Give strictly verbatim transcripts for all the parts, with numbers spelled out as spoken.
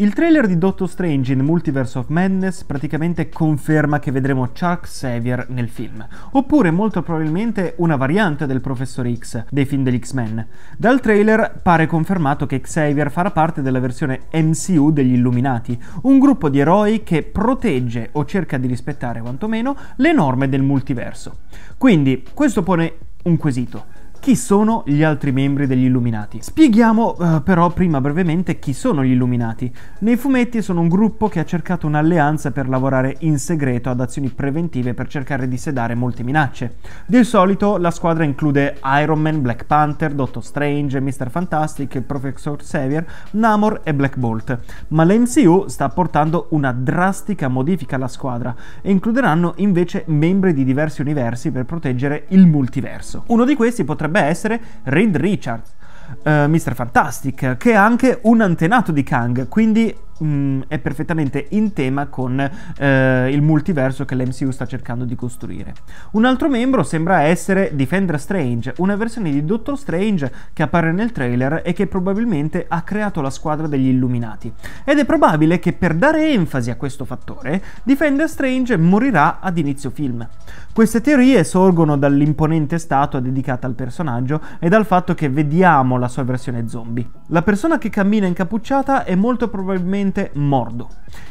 Il trailer di Doctor Strange in The Multiverse of Madness praticamente conferma che vedremo Chuck Xavier nel film, oppure molto probabilmente una variante del Professor X dei film degli X-Men. Dal trailer pare confermato che Xavier farà parte della versione M C U degli Illuminati, un gruppo di eroi che protegge o cerca di rispettare quantomeno le norme del multiverso. Quindi questo pone un quesito. Chi sono gli altri membri degli Illuminati? Spieghiamo eh, però prima brevemente chi sono gli Illuminati. Nei fumetti sono un gruppo che ha cercato un'alleanza per lavorare in segreto ad azioni preventive per cercare di sedare molte minacce. Di solito la squadra include Iron Man, Black Panther, Doctor Strange, mister Fantastic, Professor Xavier, Namor e Black Bolt. Ma l'M C U sta apportando una drastica modifica alla squadra e includeranno invece membri di diversi universi per proteggere il multiverso. Uno di questi potrebbe Potrebbe essere Reed Richards, uh, mister Fantastic, che è anche un antenato di Kang, quindi mh, è perfettamente in tema con uh, il multiverso che l'M C U sta cercando di costruire. Un altro membro sembra essere Defender Strange, una versione di Doctor Strange che appare nel trailer e che probabilmente ha creato la squadra degli Illuminati. Ed è probabile che per dare enfasi a questo fattore, Defender Strange morirà ad inizio film. Queste teorie sorgono dall'imponente statua dedicata al personaggio e dal fatto che vediamo la sua versione zombie. La persona che cammina incappucciata è molto probabilmente Mordo.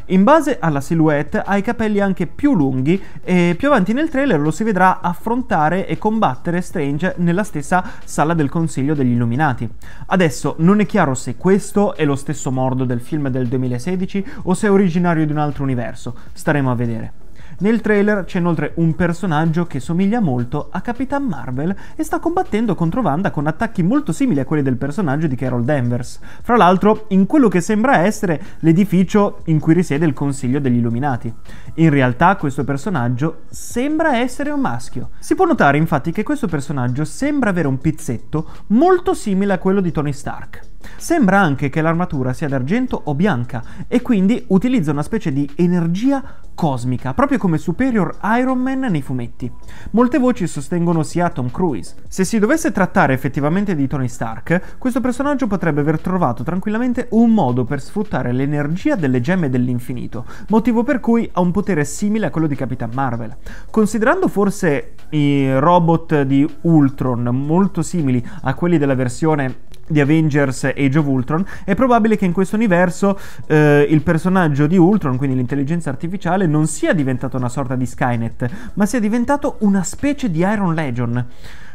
In base alla silhouette ha i capelli anche più lunghi e più avanti nel trailer lo si vedrà affrontare e combattere Strange nella stessa sala del Consiglio degli Illuminati. Adesso non è chiaro se questo è lo stesso Mordo del film del duemilasedici o se è originario di un altro universo, staremo a vedere. Nel trailer c'è inoltre un personaggio che somiglia molto a Capitan Marvel e sta combattendo contro Wanda con attacchi molto simili a quelli del personaggio di Carol Danvers, fra l'altro in quello che sembra essere l'edificio in cui risiede il Consiglio degli Illuminati. In realtà questo personaggio sembra essere un maschio. Si può notare infatti che questo personaggio sembra avere un pizzetto molto simile a quello di Tony Stark. Sembra anche che l'armatura sia d'argento o bianca e quindi utilizza una specie di energia cosmica, proprio come Superior Iron Man nei fumetti. Molte voci sostengono sia Tom Cruise. Se si dovesse trattare effettivamente di Tony Stark, questo personaggio potrebbe aver trovato tranquillamente un modo per sfruttare l'energia delle gemme dell'infinito, motivo per cui ha un potere simile a quello di Capitan Marvel. Considerando forse i robot di Ultron molto simili a quelli della versione di Avengers Age of Ultron, è probabile che in questo universo eh, il personaggio di Ultron, quindi l'intelligenza artificiale, non sia diventato una sorta di Skynet, ma sia diventato una specie di Iron Legion.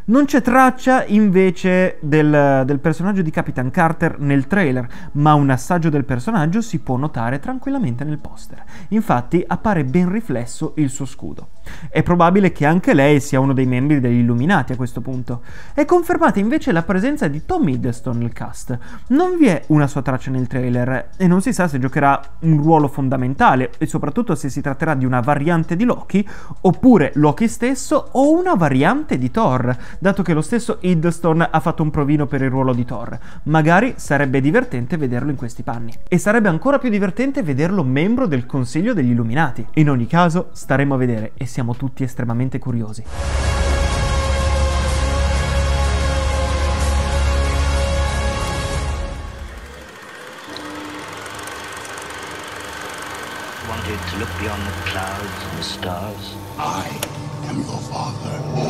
Non c'è traccia invece del, del personaggio di Captain Carter nel trailer, ma un assaggio del personaggio si può notare tranquillamente nel poster. Infatti appare ben riflesso il suo scudo. È probabile che anche lei sia uno dei membri degli Illuminati a questo punto. È confermata invece la presenza di Tom Hiddleston nel cast. Non vi è una sua traccia nel trailer e non si sa se giocherà un ruolo fondamentale e soprattutto se si tratterà di una variante di Loki, oppure Loki stesso o una variante di Thor, dato che lo stesso Hiddleston ha fatto un provino per il ruolo di Thor. Magari sarebbe divertente vederlo in questi panni. E sarebbe ancora più divertente vederlo membro del Consiglio degli Illuminati. In ogni caso, staremo a vedere e siamo tutti estremamente curiosi. Wanted to look beyond the clouds and the stars. I am your father.